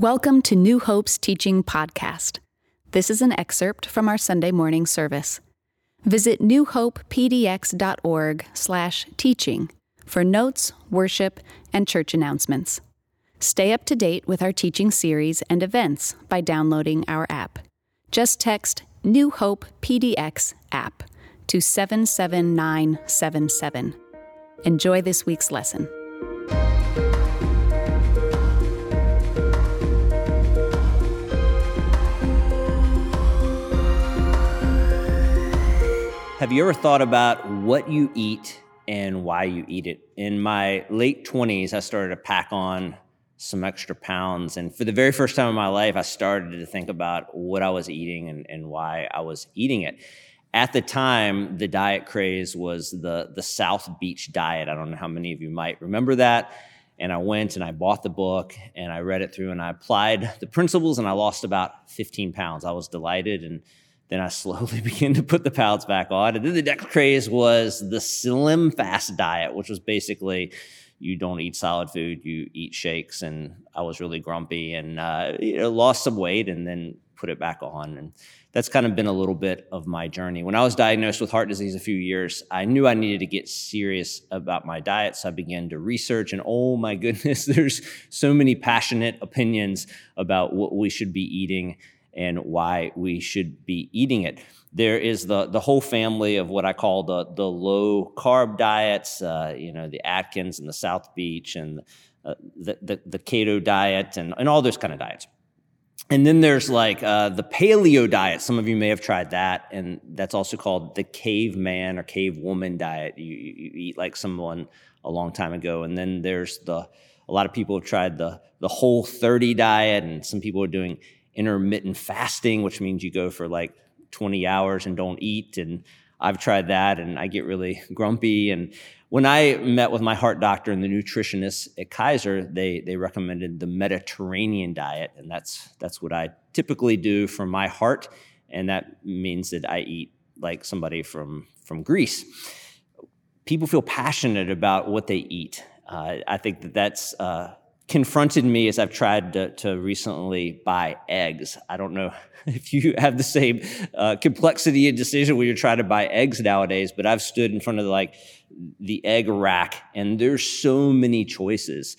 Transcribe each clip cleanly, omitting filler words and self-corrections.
Welcome to New Hope's Teaching Podcast. This is an excerpt from our Sunday morning service. Visit newhopepdx.org/teaching for notes, worship, and church announcements. Stay up to date with our teaching series and events by downloading our app. Just text New Hope PDX app to 77977. Enjoy this week's lesson. Have you ever thought about what you eat and why you eat it? In my late 20s, I started to pack on some extra pounds. And for the very first time in my life, I started to think about what I was eating and why I was eating it. At the time, the diet craze was the South Beach Diet. I don't know how many of you might remember that. And I went and I bought the book and I read it through and I applied the principles and I lost about 15 pounds. I was delighted, and then I slowly began to put the pounds back on. And then the next craze was the Slim Fast diet, which was basically you don't eat solid food, you eat shakes. And I was really grumpy and lost some weight and then put it back on. And that's kind of been a little bit of my journey. When I was diagnosed with heart disease a few years, I knew I needed to get serious about my diet. So I began to research, and oh my goodness, there's so many passionate opinions about what we should be eating and why we should be eating it. There is the whole family of what I call the low-carb diets, the Atkins and the South Beach and the keto diet and all those kind of diets. And then there's the paleo diet. Some of you may have tried that, and that's also called the caveman or cavewoman diet. You eat like someone a long time ago. And then there's a lot of people have tried the Whole30 diet, and some people are doing intermittent fasting, which means you go for 20 hours and don't eat. And I've tried that, and I get really grumpy. And when I met with my heart doctor and the nutritionist at Kaiser, they recommended the Mediterranean diet, and that's what I typically do for my heart, and that means that I eat like somebody from Greece. People feel passionate about what they eat. I think that's confronted me as I've tried to recently buy eggs. I don't know if you have the same complexity and decision when you're trying to buy eggs nowadays, but I've stood in front of the egg rack, and there's so many choices.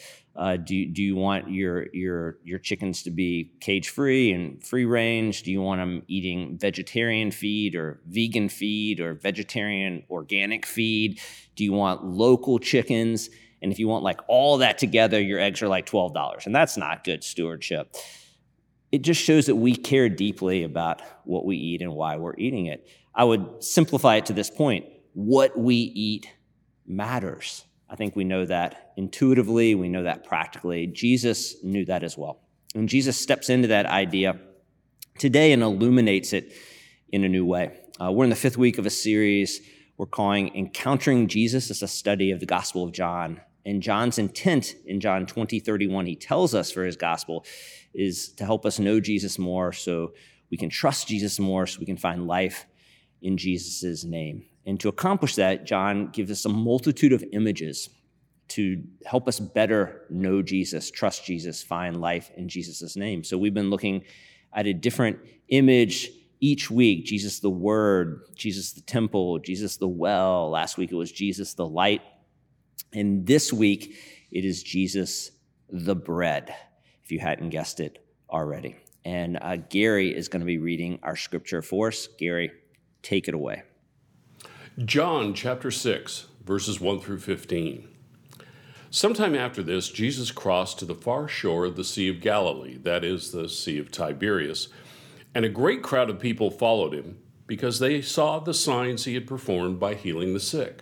Do you want your chickens to be cage-free and free-range? Do you want them eating vegetarian feed or vegan feed or vegetarian organic feed? Do you want local chickens? And if you want all that together, your eggs are $12, and that's not good stewardship. It just shows that we care deeply about what we eat and why we're eating it. I would simplify it to this point: what we eat matters. I think we know that intuitively, we know that practically. Jesus knew that as well. And Jesus steps into that idea today and illuminates it in a new way. We're in the fifth week of a series we're calling Encountering Jesus. It's a study of the Gospel of John. And John's intent in John 20:31, he tells us for his gospel, is to help us know Jesus more so we can trust Jesus more, so we can find life in Jesus' name. And to accomplish that, John gives us a multitude of images to help us better know Jesus, trust Jesus, find life in Jesus' name. So we've been looking at a different image each week: Jesus the Word, Jesus the temple, Jesus the well. Last week it was Jesus the light. And this week it is Jesus the bread, if you hadn't guessed it already. And Gary is going to be reading our scripture for us. Gary, take it away. John chapter 6, verses 1 through 15. Sometime after this, Jesus crossed to the far shore of the Sea of Galilee, that is, the Sea of Tiberias, and a great crowd of people followed him because they saw the signs he had performed by healing the sick.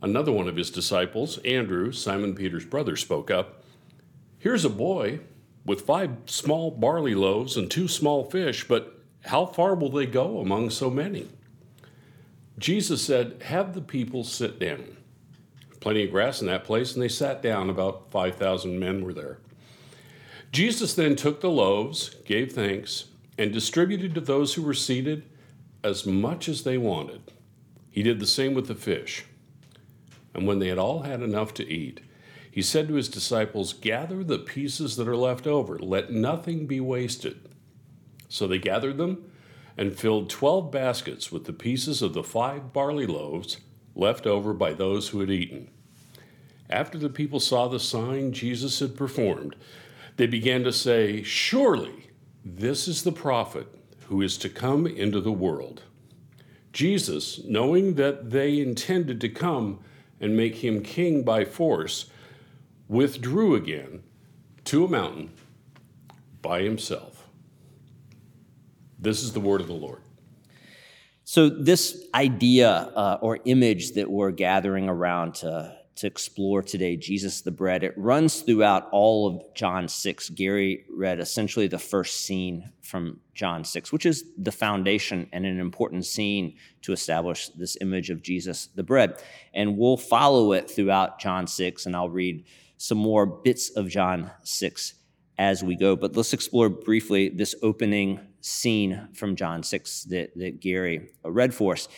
Another one of his disciples, Andrew, Simon Peter's brother, spoke up. "Here's a boy with 5 small barley loaves and 2 small fish, but how far will they go among so many? Jesus said, have the people sit down. Plenty of grass in that place, and they sat down. About 5,000 men were there. Jesus then took the loaves, gave thanks, and distributed to those who were seated as much as they wanted. He did the same with the fish. And when they had all had enough to eat, he said to his disciples, gather the pieces that are left over. Let nothing be wasted. So they gathered them and filled 12 baskets with the pieces of the 5 barley loaves left over by those who had eaten. After the people saw the sign Jesus had performed, they began to say, surely this is the prophet who is to come into the world. Jesus, knowing that they intended to come and make him king by force, withdrew again to a mountain by himself. This is the word of the Lord. So this idea or image that we're gathering around to explore today, Jesus the bread, it runs throughout all of John 6. Gary read essentially the first scene from John 6, which is the foundation and an important scene to establish this image of Jesus the bread. And we'll follow it throughout John 6, and I'll read some more bits of John 6 as we go. But let's explore briefly this opening scene from John 6 that Gary read for us.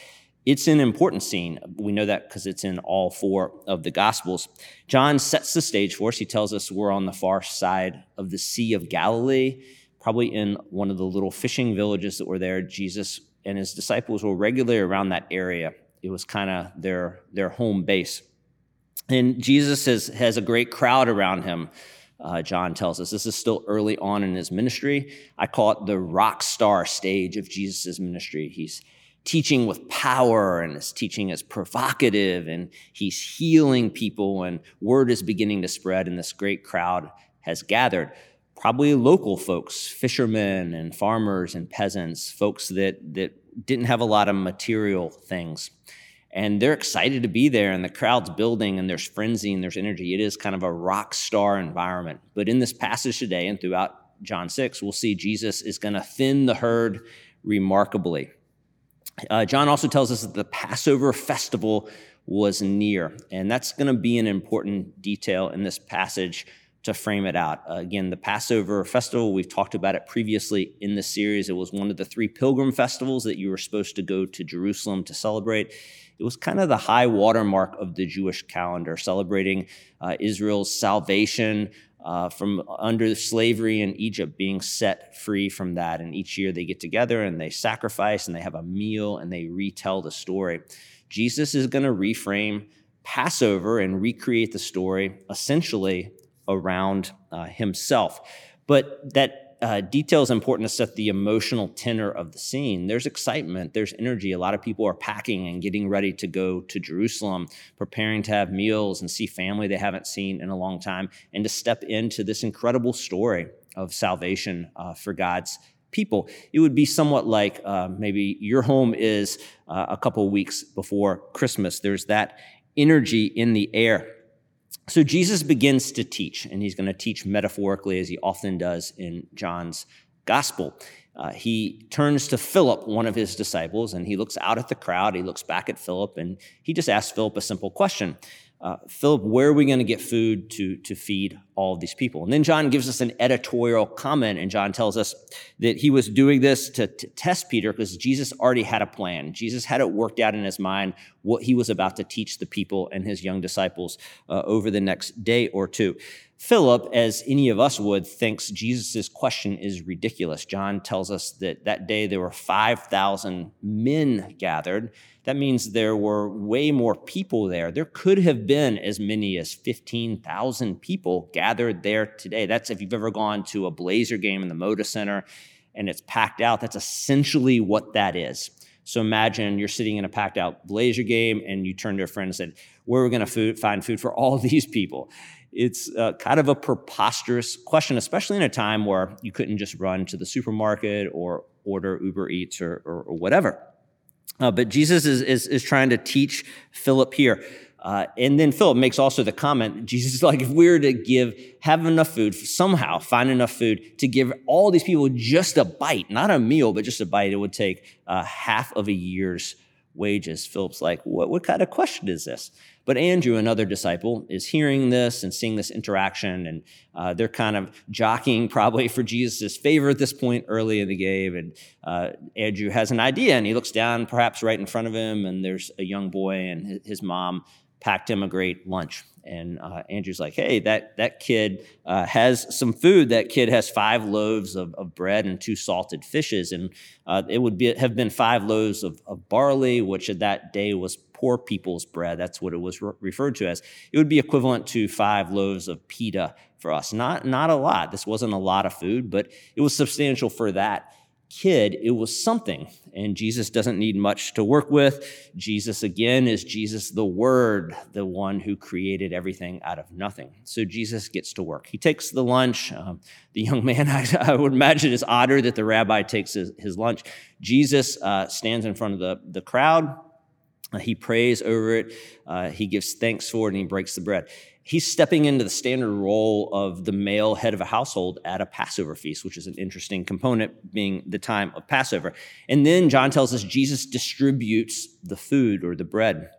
It's an important scene. We know that because it's in all 4 of the Gospels. John sets the stage for us. He tells us we're on the far side of the Sea of Galilee, probably in one of the little fishing villages that were there. Jesus and his disciples were regularly around that area. It was kind of their home base. And Jesus has a great crowd around him. John tells us this is still early on in his ministry. I call it the rock star stage of Jesus' ministry. He's teaching with power, and his teaching is provocative, and he's healing people, and word is beginning to spread, and this great crowd has gathered. Probably local folks, fishermen and farmers and peasants, folks that didn't have a lot of material things. And they're excited to be there, and the crowd's building, and there's frenzy, and there's energy. It is kind of a rock star environment. But in this passage today and throughout John 6, we'll see Jesus is going to thin the herd remarkably. John also tells us that the Passover festival was near, and that's going to be an important detail in this passage to frame it out. Again, the Passover festival, we've talked about it previously in this series. It was one of the 3 pilgrim festivals that you were supposed to go to Jerusalem to celebrate. It was kind of the high watermark of the Jewish calendar, celebrating Israel's salvation from under slavery in Egypt, being set free from that. And each year they get together and they sacrifice and they have a meal and they retell the story. Jesus is going to reframe Passover and recreate the story essentially around himself. But that detail is important to set the emotional tenor of the scene. There's excitement, there's energy. A lot of people are packing and getting ready to go to Jerusalem, preparing to have meals and see family they haven't seen in a long time, and to step into this incredible story of salvation for God's people. It would be somewhat like maybe your home is a couple weeks before Christmas. There's that energy in the air. So Jesus begins to teach, and he's going to teach metaphorically, as he often does in John's gospel. He turns to Philip, one of his disciples, and he looks out at the crowd. He looks back at Philip, and he just asks Philip a simple question. Philip, where are we going to get food to feed all of these people? And then John gives us an editorial comment, and John tells us that he was doing this to test Peter because Jesus already had a plan. Jesus had it worked out in his mind what he was about to teach the people and his young disciples over the next day or two. Philip, as any of us would, thinks Jesus' question is ridiculous. John tells us that day there were 5,000 men gathered. That means there were way more people there. There could have been as many as 15,000 people gathered there today. That's if you've ever gone to a Blazer game in the Moda Center and it's packed out, that's essentially what that is. So imagine you're sitting in a packed out Blazer game and you turn to a friend and said, where are we going to find food for all these people? It's kind of a preposterous question, especially in a time where you couldn't just run to the supermarket or order Uber Eats or whatever. But Jesus is trying to teach Philip here. And then Philip makes also the comment, Jesus is like, if we were to have enough food, somehow find enough food to give all these people just a bite, not a meal, but just a bite, it would take half of a year's wages. Philip's like, what kind of question is this? But Andrew, another disciple, is hearing this and seeing this interaction, and they're kind of jockeying probably for Jesus' favor at this point early in the game, and Andrew has an idea, and he looks down perhaps right in front of him, and there's a young boy, and his mom packed him a great lunch. And Andrew's like, hey, that kid has some food. That kid has 5 loaves of bread and 2 salted fishes. And it would have been 5 loaves of barley, which at that day was poor people's bread. That's what it was referred to as. It would be equivalent to 5 loaves of pita for us. Not a lot. This wasn't a lot of food, but it was substantial for that kid. It was something. And Jesus doesn't need much to work with. Jesus, again, is Jesus the Word, the one who created everything out of nothing. So Jesus gets to work. He takes the lunch. The young man, I would imagine, is odder that the rabbi takes his lunch. Jesus stands in front of the crowd. He prays over it. He gives thanks for it, and he breaks the bread. He's stepping into the standard role of the male head of a household at a Passover feast, which is an interesting component, being the time of Passover. And then John tells us Jesus distributes the food or the bread.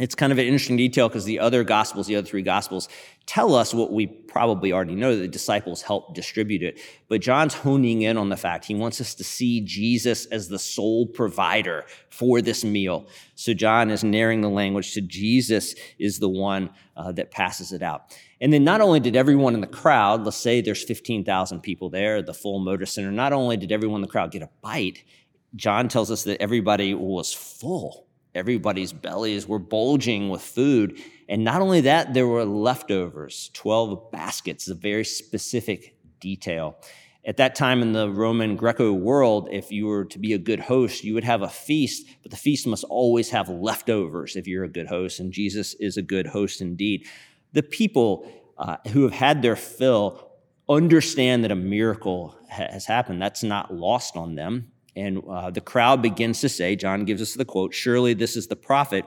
It's kind of an interesting detail because the other 3 Gospels, tell us what we probably already know, that the disciples helped distribute it. But John's honing in on the fact he wants us to see Jesus as the sole provider for this meal. So John is narrating the language to Jesus is the one that passes it out. And then not only did everyone in the crowd, let's say there's 15,000 people there, the full Moda Center, not only did everyone in the crowd get a bite, John tells us that everybody was full. Everybody's bellies were bulging with food. And not only that, there were leftovers, 12 baskets, a very specific detail. At that time in the Roman Greco world, if you were to be a good host, you would have a feast, but the feast must always have leftovers if you're a good host, and Jesus is a good host indeed. The people who have had their fill understand that a miracle has happened. That's not lost on them. And the crowd begins to say, John gives us the quote, "Surely this is the prophet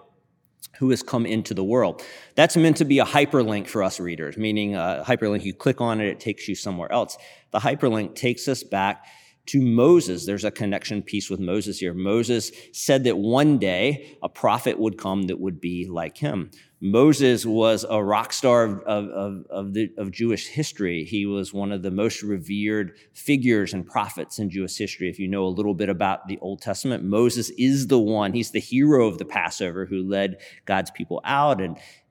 who has come into the world." That's meant to be a hyperlink for us readers, meaning a hyperlink, you click on it, it takes you somewhere else. The hyperlink takes us back to Moses. There's a connection piece with Moses here. Moses said that one day a prophet would come that would be like him. Moses was a rock star of Jewish history. He was one of the most revered figures and prophets in Jewish history. If you know a little bit about the Old Testament, Moses is the one. He's the hero of the Passover who led God's people out,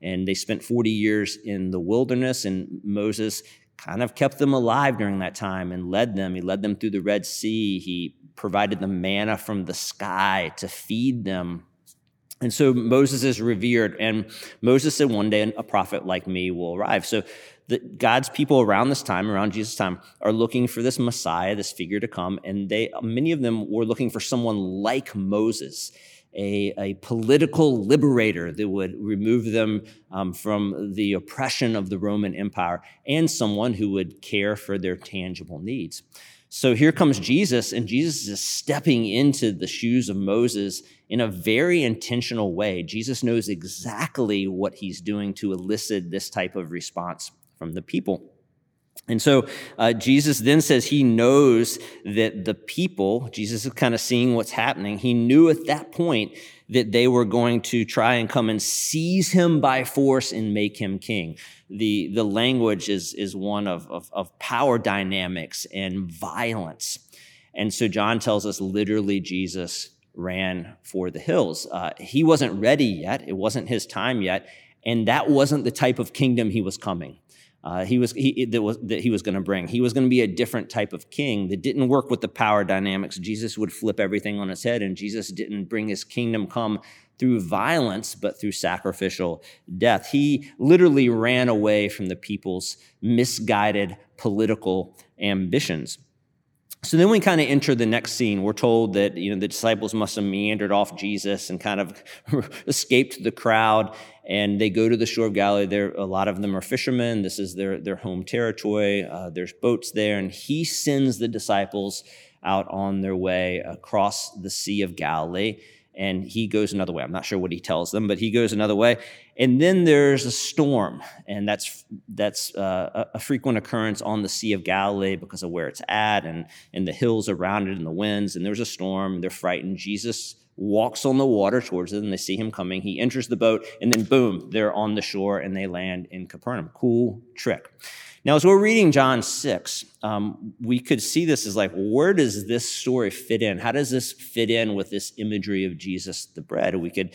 and they spent 40 years in the wilderness, and Moses kind of kept them alive during that time and led them. He led them through the Red Sea. He provided them manna from the sky to feed them. And so Moses is revered. And Moses said, one day a prophet like me will arrive. So God's people around this time, around Jesus' time, are looking for this Messiah, this figure to come. And many of them were looking for someone like Moses, a political liberator that would remove them from the oppression of the Roman Empire, and someone who would care for their tangible needs. So here comes Jesus, and Jesus is stepping into the shoes of Moses in a very intentional way. Jesus knows exactly what he's doing to elicit this type of response from the people. And so Jesus then says he knows that the people, Jesus is kind of seeing what's happening. He knew at that point that they were going to try and come and seize him by force and make him king. The language is one of power dynamics and violence. And so John tells us literally Jesus ran for the hills. He wasn't ready yet. It wasn't his time yet. And that wasn't the type of kingdom he was coming. That he was going to bring. He was going to be a different type of king that didn't work with the power dynamics. Jesus would flip everything on his head, and Jesus didn't bring his kingdom come through violence, but through sacrificial death. He literally ran away from the people's misguided political ambitions. So then we kind of enter the next scene. We're told that the disciples must have meandered off Jesus and kind of escaped the crowd, and they go to the shore of Galilee. A lot of them are fishermen. This is their home territory. There's boats there, and he sends the disciples out on their way across the Sea of Galilee. and he goes another way. I'm not sure what he tells them, but he goes another way. And then there's a storm, and that's a frequent occurrence on the Sea of Galilee because of where it's at and the hills around it and the winds. And there's a storm, and they're frightened. Jesus walks on the water towards them, and they see him coming. He enters the boat, and then boom, they're on the shore, and they land in Capernaum. Cool trick. Now, as we're reading John 6, we could see this as like, where does this story fit in? How does this fit in with this imagery of Jesus, the bread? We could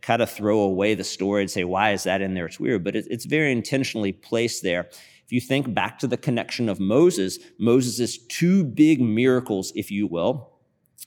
kind of throw away the story and say, why is that in there? It's weird, but it's very intentionally placed there. If you think back to the connection of Moses' two big miracles, if you will,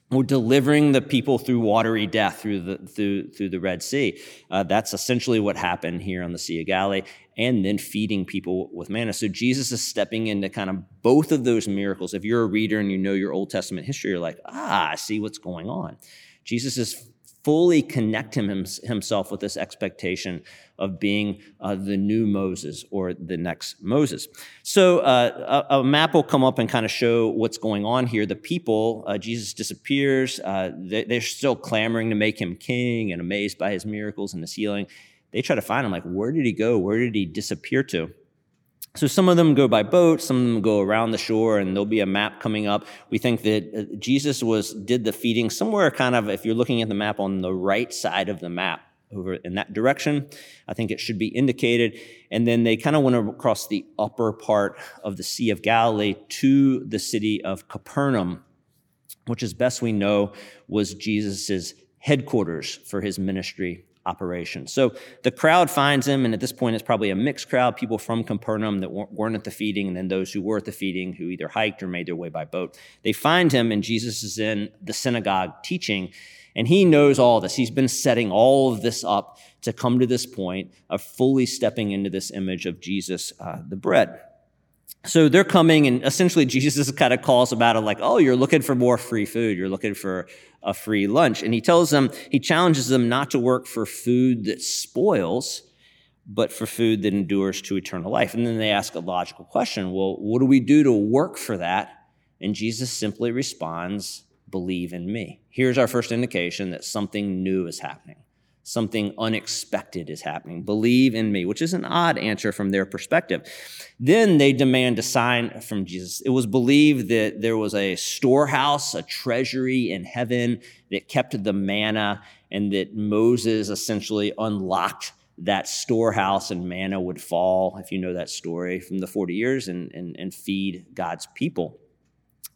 or delivering the people through watery death through the Red Sea. That's essentially what happened here on the Sea of Galilee, and then feeding people with manna. So Jesus is stepping into kind of both of those miracles. If you're a reader and you know your Old Testament history, you're like, I see what's going on. Jesus is fully connecting himself with this expectation of being the new Moses or the next Moses. So a map will come up and kind of show what's going on here. The people, Jesus disappears. They're still clamoring to make him king and amazed by his miracles and his healing. They try to find him, like, where did he go? Where did he disappear to? So some of them go by boat, some of them go around the shore, and there'll be a map coming up. We think that Jesus did the feeding somewhere kind of, if you're looking at the map, on the right side of the map, over in that direction. I think it should be indicated. And then they kind of went across the upper part of the Sea of Galilee to the city of Capernaum, which as best we know was Jesus's headquarters for his ministry operation. So the crowd finds him, and at this point it's probably a mixed crowd, people from Capernaum that weren't at the feeding, and then those who were at the feeding who either hiked or made their way by boat. They find him, and Jesus is in the synagogue teaching, and he knows all this. He's been setting all of this up to come to this point of fully stepping into this image of Jesus, the bread. So they're coming, and essentially Jesus kind of calls about it like, oh, you're looking for more free food. You're looking for a free lunch. And he tells them, he challenges them not to work for food that spoils, but for food that endures to eternal life. And then they ask a logical question. Well, what do we do to work for that? And Jesus simply responds, believe in me. Here's our first indication that something new is happening. Something unexpected is happening. Believe in me, which is an odd answer from their perspective. Then they demand a sign from Jesus. It was believed that there was a storehouse, a treasury in heaven that kept the manna, and that Moses essentially unlocked that storehouse, and manna would fall, if you know that story, from the 40 years and feed God's people.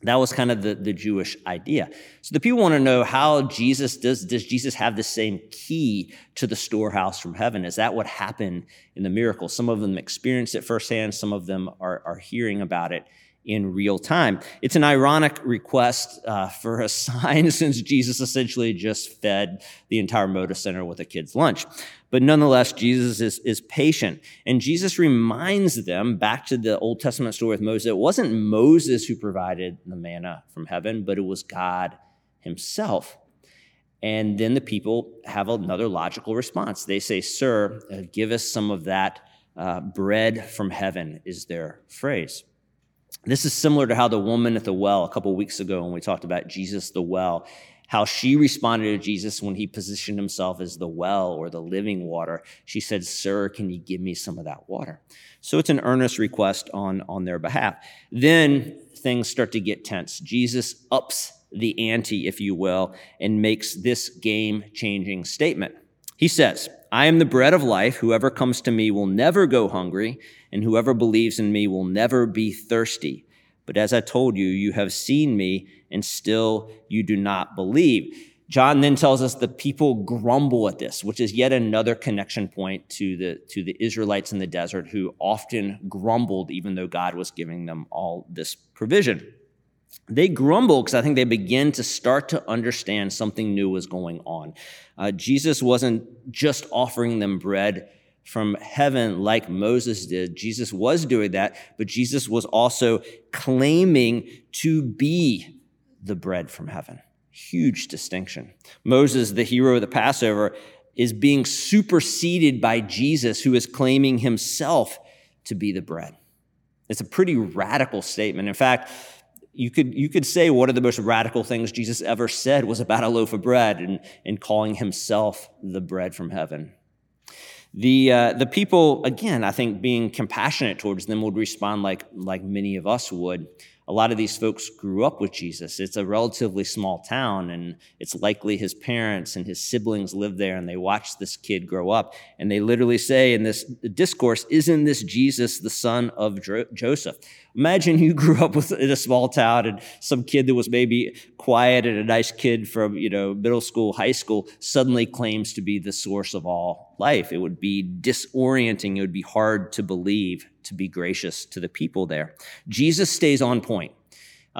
That was kind of the Jewish idea. So the people want to know how Jesus, does Jesus have the same key to the storehouse from heaven? Is that what happened in the miracle? Some of them experience it firsthand. Some of them are hearing about it in real time. It's an ironic request for a sign, since Jesus essentially just fed the entire Moda Center with a kid's lunch. But nonetheless, Jesus is patient. And Jesus reminds them, back to the Old Testament story with Moses, it wasn't Moses who provided the manna from heaven, but it was God himself. And then the people have another logical response. They say, sir, give us some of that bread from heaven, is their phrase. This is similar to how the woman at the well a couple weeks ago, when we talked about Jesus the well, how she responded to Jesus when he positioned himself as the well or the living water. She said, sir, can you give me some of that water? So it's an earnest request on their behalf. Then things start to get tense. Jesus ups the ante, if you will, and makes this game-changing statement. He says, I am the bread of life. Whoever comes to me will never go hungry, and whoever believes in me will never be thirsty. But as I told you, you have seen me, and still you do not believe. John then tells us the people grumble at this, which is yet another connection point to the Israelites in the desert, who often grumbled even though God was giving them all this provision. They grumble because I think they begin to start to understand something new was going on. Jesus wasn't just offering them bread from heaven like Moses did. Jesus was doing that, but Jesus was also claiming to be the bread from heaven. Huge distinction. Moses, the hero of the Passover, is being superseded by Jesus, who is claiming himself to be the bread. It's a pretty radical statement. In fact, You could say one of the most radical things Jesus ever said was about a loaf of bread and calling himself the bread from heaven. The people, again, I think being compassionate towards them would respond like many of us would. A lot of these folks grew up with Jesus. It's a relatively small town, and it's likely his parents and his siblings lived there, and they watched this kid grow up. And they literally say in this discourse, "Isn't this Jesus, the son of Joseph?" Imagine you grew up in a small town, and some kid that was maybe quiet and a nice kid from middle school, high school, suddenly claims to be the source of all life. It would be disorienting. It would be hard to believe, to be gracious to the people there. Jesus stays on point.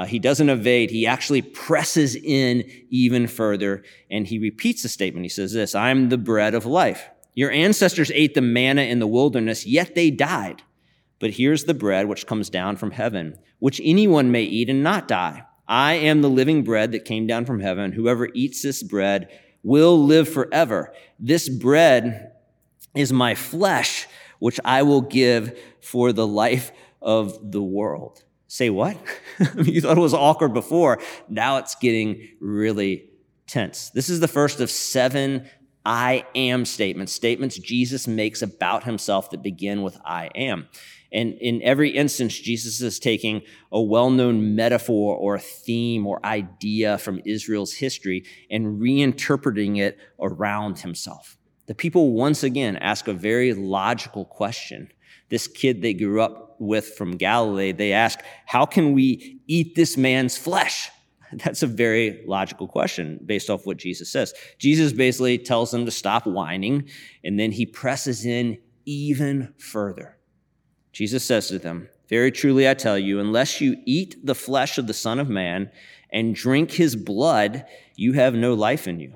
He doesn't evade. He actually presses in even further, and he repeats the statement. He says this, "I'm the bread of life. Your ancestors ate the manna in the wilderness, yet they died. But here's the bread which comes down from heaven, which anyone may eat and not die. I am the living bread that came down from heaven. Whoever eats this bread will live forever. This bread is my flesh, which I will give for the life of the world." Say what? You thought it was awkward before. Now it's getting really tense. This is the first of 7 I am statements, statements Jesus makes about himself that begin with I am. And in every instance, Jesus is taking a well-known metaphor or theme or idea from Israel's history and reinterpreting it around himself. The people once again ask a very logical question. This kid they grew up with from Galilee, they ask, how can we eat this man's flesh? That's a very logical question based off what Jesus says. Jesus basically tells them to stop whining, and then he presses in even further. Jesus says to them, "Very truly I tell you, unless you eat the flesh of the Son of Man and drink his blood, you have no life in you.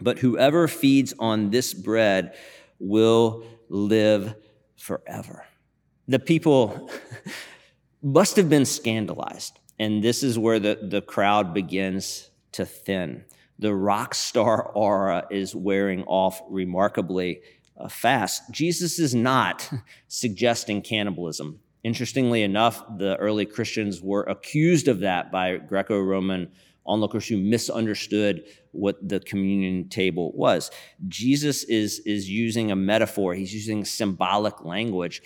but whoever feeds on this bread will live forever." The people must have been scandalized. And this is where the crowd begins to thin. The rock star aura is wearing off remarkably fast. Jesus is not suggesting cannibalism. Interestingly enough, the early Christians were accused of that by Greco-Roman onlookers who misunderstood what the communion table was. Jesus is using a metaphor. He's using symbolic language.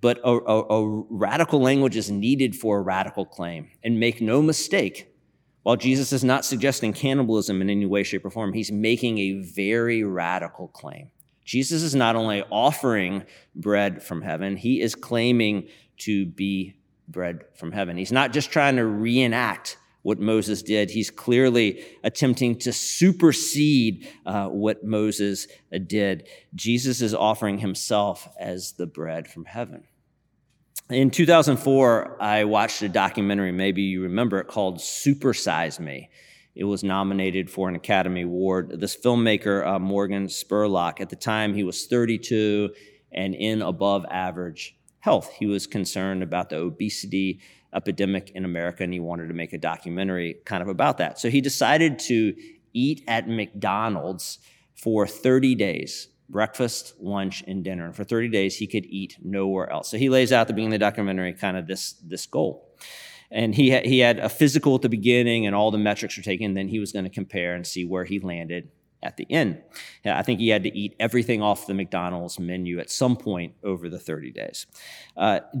But a radical language is needed for a radical claim. And make no mistake, while Jesus is not suggesting cannibalism in any way, shape, or form, he's making a very radical claim. Jesus is not only offering bread from heaven, he is claiming to be bread from heaven. He's not just trying to reenact what Moses did. He's clearly attempting to supersede what Moses did. Jesus is offering himself as the bread from heaven. In 2004, I watched a documentary, maybe you remember it, called Supersize Me. It was nominated for an Academy Award. This filmmaker, Morgan Spurlock, at the time he was 32 and in above average health. He was concerned about the obesity epidemic in America, and he wanted to make a documentary kind of about that. So he decided to eat at McDonald's for 30 days, breakfast, lunch, and dinner. And for 30 days, he could eat nowhere else. So he lays out at the beginning of the documentary kind of this goal. And he had a physical at the beginning, and all the metrics were taken. Then he was going to compare and see where he landed at the end. Now, I think he had to eat everything off the McDonald's menu at some point over the 30 days.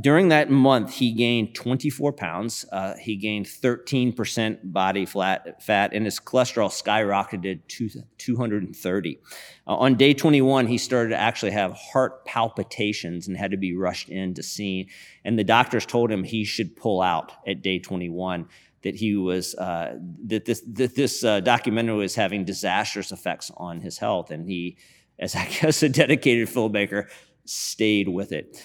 During that month, he gained 24 pounds. He gained 13% body fat, and his cholesterol skyrocketed to 230. On day 21, he started to actually have heart palpitations and had to be rushed in to see. And the doctors told him he should pull out at day 21. That he was that this documentary was having disastrous effects on his health, and he, as I guess a dedicated filmmaker, stayed with it.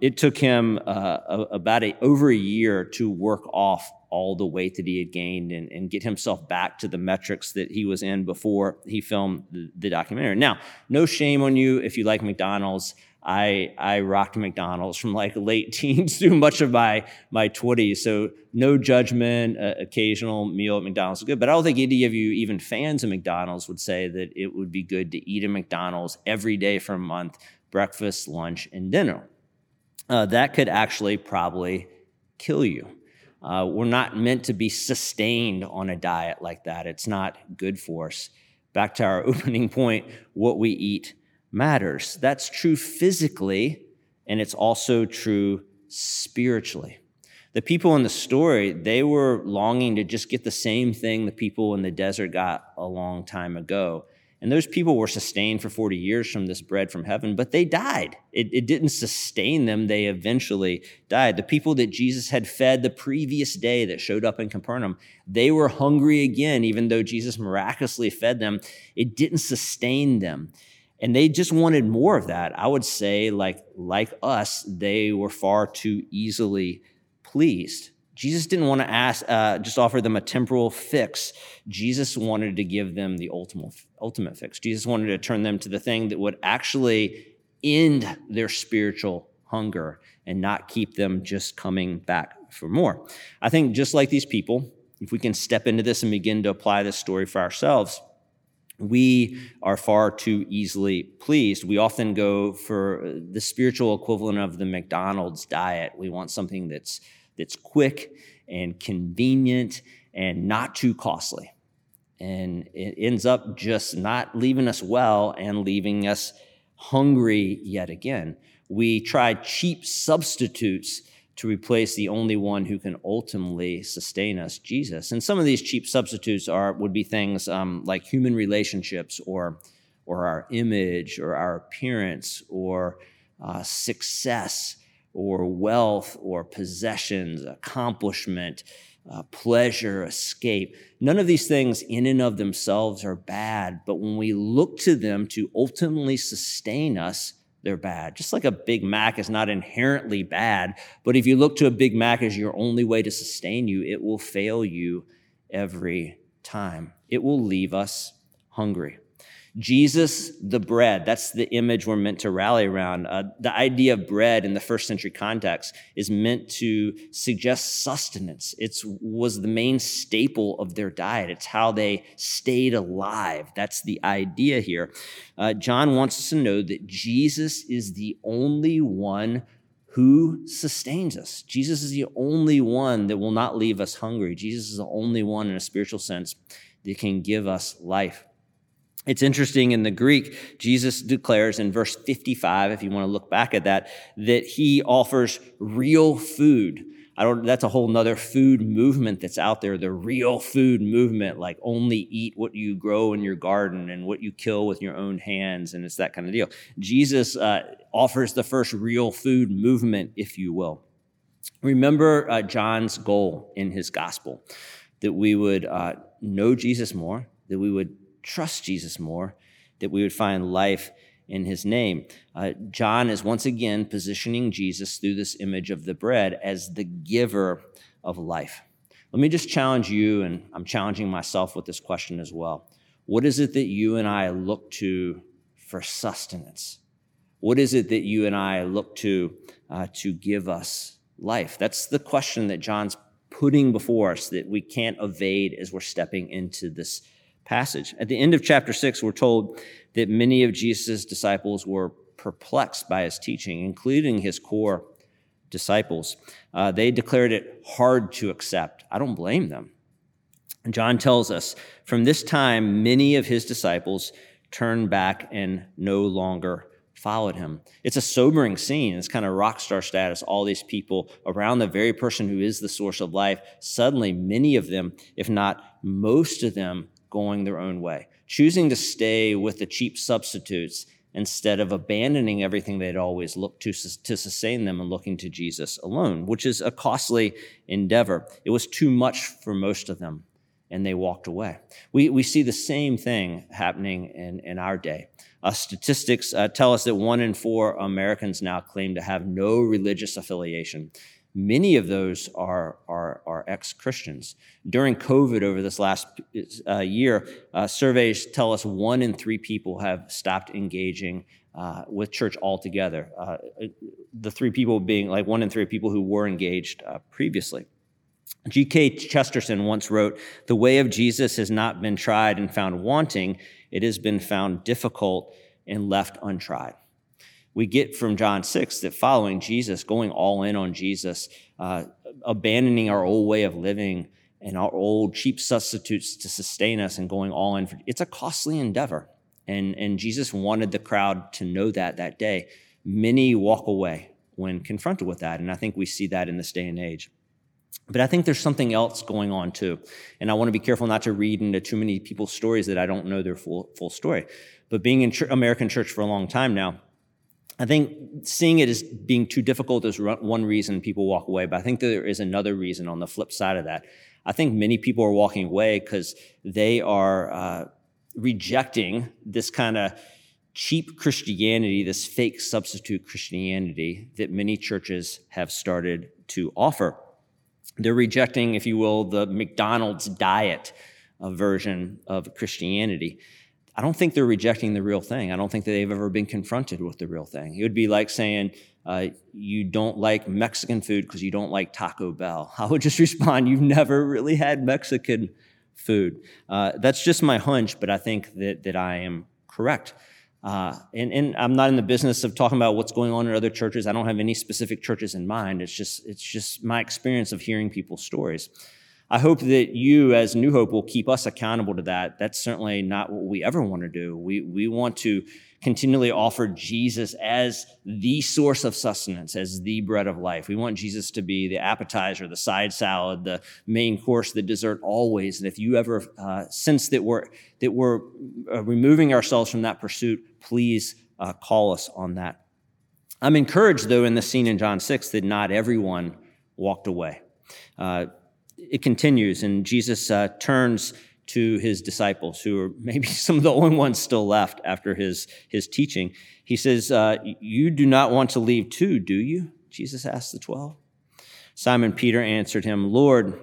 It took him over a year to work off all the weight that he had gained and get himself back to the metrics that he was in before he filmed the documentary. Now, no shame on you if you like McDonald's. I rocked McDonald's from like late teens through much of my 20s. So no judgment, occasional meal at McDonald's is good. But I don't think any of you, even fans of McDonald's, would say that it would be good to eat at McDonald's every day for a month, breakfast, lunch, and dinner. That could actually probably kill you. We're not meant to be sustained on a diet like that. It's not good for us. Back to our opening point, what we eat matters. That's true physically, and it's also true spiritually. The people in the story, they were longing to just get the same thing the people in the desert got a long time ago. And those people were sustained for 40 years from this bread from heaven, but they died. It didn't sustain them. They eventually died. The people that Jesus had fed the previous day that showed up in Capernaum, they were hungry again, even though Jesus miraculously fed them. It didn't sustain them. And they just wanted more of that. I would say, like us, they were far too easily pleased. Jesus didn't want to just offer them a temporal fix. Jesus wanted to give them the ultimate fix. Jesus wanted to turn them to the thing that would actually end their spiritual hunger and not keep them just coming back for more. I think just like these people, if we can step into this and begin to apply this story for ourselves, we are far too easily pleased. We often go for the spiritual equivalent of the McDonald's diet. We want something that's quick and convenient and not too costly. And it ends up just not leaving us well and leaving us hungry yet again. We try cheap substitutes to replace the only one who can ultimately sustain us, Jesus. And some of these cheap substitutes would be things like human relationships or our image or our appearance or success or wealth or possessions, accomplishment, pleasure, escape. None of these things in and of themselves are bad, but when we look to them to ultimately sustain us, they're bad. Just like a Big Mac is not inherently bad, but if you look to a Big Mac as your only way to sustain you, it will fail you every time. It will leave us hungry. Jesus, the bread, that's the image we're meant to rally around. The idea of bread in the first century context is meant to suggest sustenance. It was the main staple of their diet. It's how they stayed alive. That's the idea here. John wants us to know that Jesus is the only one who sustains us. Jesus is the only one that will not leave us hungry. Jesus is the only one in a spiritual sense that can give us life. It's interesting in the Greek, Jesus declares in verse 55, if you want to look back at that he offers real food. That's a whole nother food movement that's out there, the real food movement, like only eat what you grow in your garden and what you kill with your own hands, and it's that kind of deal. Jesus offers the first real food movement, if you will. Remember John's goal in his gospel, that we would know Jesus more, that we would trust Jesus more, that we would find life in his name. John is once again positioning Jesus through this image of the bread as the giver of life. Let me just challenge you, and I'm challenging myself with this question as well. What is it that you and I look to for sustenance? What is it that you and I look to give us life? That's the question that John's putting before us that we can't evade as we're stepping into this passage. At the end of chapter 6, we're told that many of Jesus' disciples were perplexed by his teaching, including his core disciples. They declared it hard to accept. I don't blame them. And John tells us, from this time, many of his disciples turned back and no longer followed him. It's a sobering scene. It's kind of rock star status. All these people around the very person who is the source of life, suddenly many of them, if not most of them, going their own way, choosing to stay with the cheap substitutes instead of abandoning everything they'd always looked to sustain them and looking to Jesus alone, which is a costly endeavor. It was too much for most of them, and they walked away. We see the same thing happening in our day. Statistics tell us that 1 in 4 Americans now claim to have no religious affiliation. Many of those are ex-Christians. During COVID over this last year, surveys tell us 1 in 3 people have stopped engaging with church altogether. The 3 people being like 1 in 3 people who were engaged previously. G.K. Chesterton once wrote, "The way of Jesus has not been tried and found wanting. It has been found difficult and left untried." We get from John 6 that following Jesus, going all in on Jesus, abandoning our old way of living and our old cheap substitutes to sustain us and going all in, it's a costly endeavor. And Jesus wanted the crowd to know that day. Many walk away when confronted with that, and I think we see that in this day and age. But I think there's something else going on too. And I want to be careful not to read into too many people's stories that I don't know their full story. But being in American church for a long time now, I think seeing it as being too difficult is one reason people walk away, but I think there is another reason on the flip side of that. I think many people are walking away because they are rejecting this kind of cheap Christianity, this fake substitute Christianity that many churches have started to offer. They're rejecting, if you will, the McDonald's diet version of Christianity. I don't think they're rejecting the real thing. I don't think that they've ever been confronted with the real thing. It would be like saying, you don't like Mexican food because you don't like Taco Bell. I would just respond, you've never really had Mexican food. That's just my hunch, but I think that I am correct. And I'm not in the business of talking about what's going on in other churches. I don't have any specific churches in mind. It's just my experience of hearing people's stories. I hope that you, as New Hope, will keep us accountable to that. That's certainly not what we ever want to do. We want to continually offer Jesus as the source of sustenance, as the bread of life. We want Jesus to be the appetizer, the side salad, the main course, the dessert, always. And if you ever sense that we're removing ourselves from that pursuit, please call us on that. I'm encouraged, though, in the scene in John 6 that not everyone walked away. It continues, and Jesus turns to his disciples, who are maybe some of the only ones still left after his teaching. He says, "You do not want to leave too, do you?" Jesus asked the 12. Simon Peter answered him, "Lord,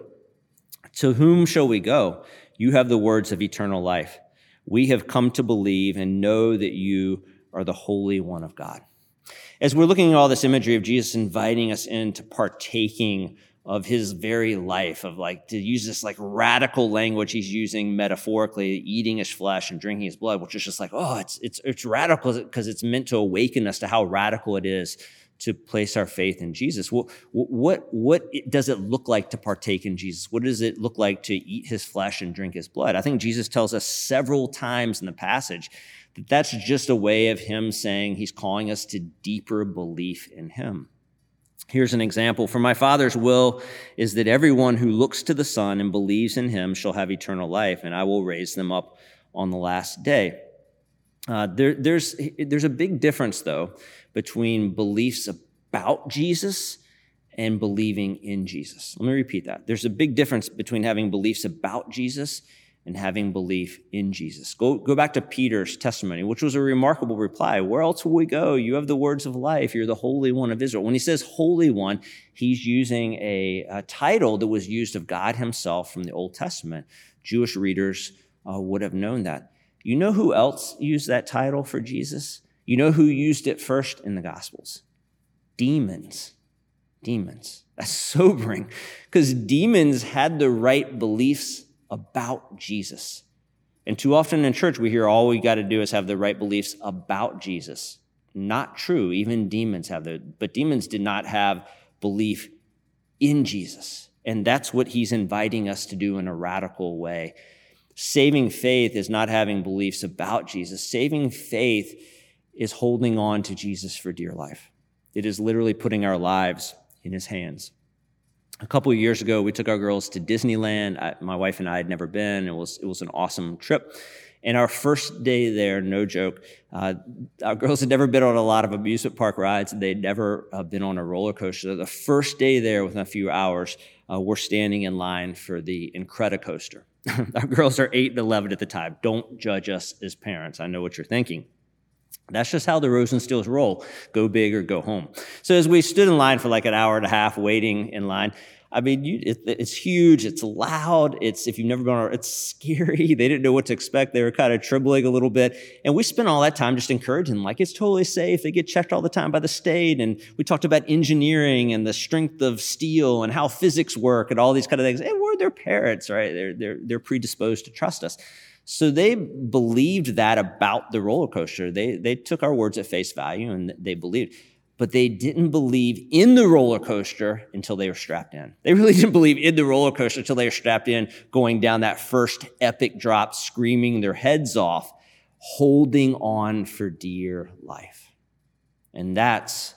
to whom shall we go? You have the words of eternal life. We have come to believe and know that you are the Holy One of God." As we're looking at all this imagery of Jesus inviting us into partaking of his very life, of like, to use this like radical language he's using metaphorically, eating his flesh and drinking his blood, which is just like, oh, it's radical because it's meant to awaken us to how radical it is to place our faith in Jesus. What does it look like to partake in Jesus? What does it look like to eat his flesh and drink his blood? I think Jesus tells us several times in the passage that that's just a way of him saying he's calling us to deeper belief in him. Here's an example. "For my Father's will is that everyone who looks to the Son and believes in him shall have eternal life, and I will raise them up on the last day." There's a big difference, though, between beliefs about Jesus and believing in Jesus. Let me repeat that. There's a big difference between having beliefs about Jesus and having belief in Jesus. Go back to Peter's testimony, which was a remarkable reply. "Where else will we go? You have the words of life. You're the Holy One of Israel." When he says Holy One, he's using a title that was used of God himself from the Old Testament. Jewish readers would have known that. You know who else used that title for Jesus? You know who used it first in the Gospels? Demons. That's sobering, because demons had the right beliefs about Jesus. And too often in church, we hear all we got to do is have the right beliefs about Jesus. Not true. Even demons have but demons did not have belief in Jesus. And that's what he's inviting us to do in a radical way. Saving faith is not having beliefs about Jesus. Saving faith is holding on to Jesus for dear life. It is literally putting our lives in his hands. A couple of years ago, we took our girls to Disneyland. My wife and I had never been. It was an awesome trip. And our first day there, no joke, our girls had never been on a lot of amusement park rides. And they'd never been on a roller coaster. The first day there, within a few hours, we're standing in line for the Incredicoaster. Our girls are 8 and 11 at the time. Don't judge us as parents. I know what you're thinking. That's just how the Rosensteels roll. Go big or go home. So as we stood in line for like an hour and a half waiting in line, I mean, it's huge. It's loud. If you've never been, it's scary. They didn't know what to expect. They were kind of trembling a little bit. And we spent all that time just encouraging them, like, it's totally safe. They get checked all the time by the state. And we talked about engineering and the strength of steel and how physics work and all these kind of things. And we're their parents, right? They're predisposed to trust us. So they believed that about the roller coaster. They took our words at face value and they believed. But they didn't believe in the roller coaster until they were strapped in. They really didn't believe in the roller coaster until they were strapped in, going down that first epic drop, screaming their heads off, holding on for dear life. And that's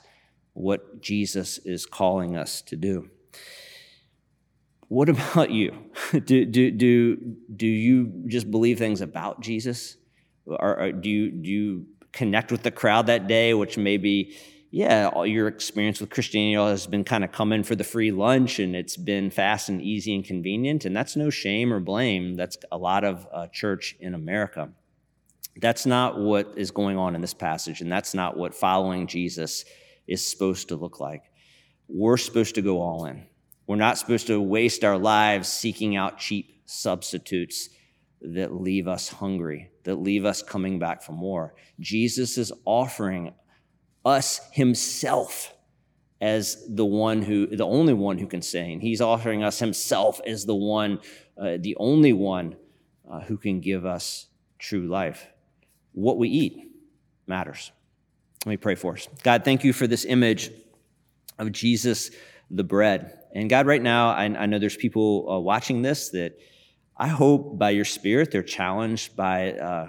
what Jesus is calling us to do. What about you? Do you just believe things about Jesus? Or do you connect with the crowd that day, which maybe... Yeah, all your experience with Christianity has been kind of coming for the free lunch, and it's been fast and easy and convenient, and that's no shame or blame. That's a lot of church in America. That's not what is going on in this passage, and that's not what following Jesus is supposed to look like. We're supposed to go all in. We're not supposed to waste our lives seeking out cheap substitutes that leave us hungry, that leave us coming back for more. Jesus is offering us himself as the only one who can sustain. He's offering us himself as the only one who can give us true life. What we eat matters. Let me pray for us. God, thank you for this image of Jesus, the bread. And God, right now, I know there's people watching this that I hope by your Spirit they're challenged by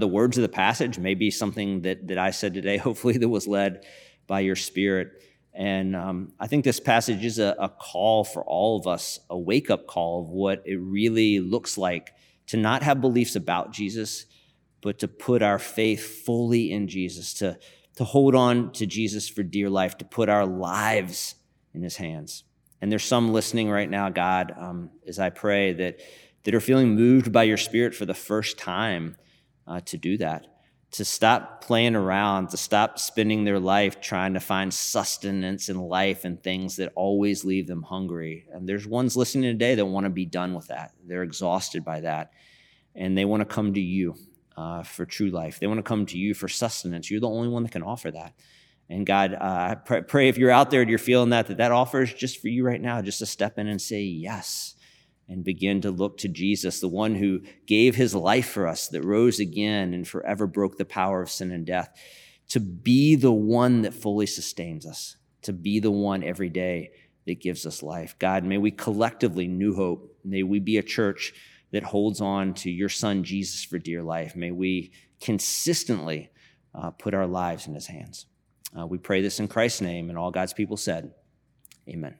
the words of the passage, maybe something that I said today, hopefully that was led by your Spirit. And I think this passage is a call for all of us, a wake-up call of what it really looks like to not have beliefs about Jesus, but to put our faith fully in Jesus, to hold on to Jesus for dear life, to put our lives in his hands. And there's some listening right now, God, as I pray, that are feeling moved by your Spirit for the first time, to do that, to stop playing around, to stop spending their life trying to find sustenance in life and things that always leave them hungry. And there's ones listening today that want to be done with that. They're exhausted by that. And they want to come to you for true life. They want to come to you for sustenance. You're the only one that can offer that. And God, I pray if you're out there and you're feeling that offer is just for you right now, just to step in and say yes. And begin to look to Jesus, the one who gave his life for us, that rose again and forever broke the power of sin and death, to be the one that fully sustains us, to be the one every day that gives us life. God, may we collectively, New Hope, may we be a church that holds on to your Son, Jesus, for dear life. May we consistently put our lives in his hands. We pray this in Christ's name, and all God's people said, amen.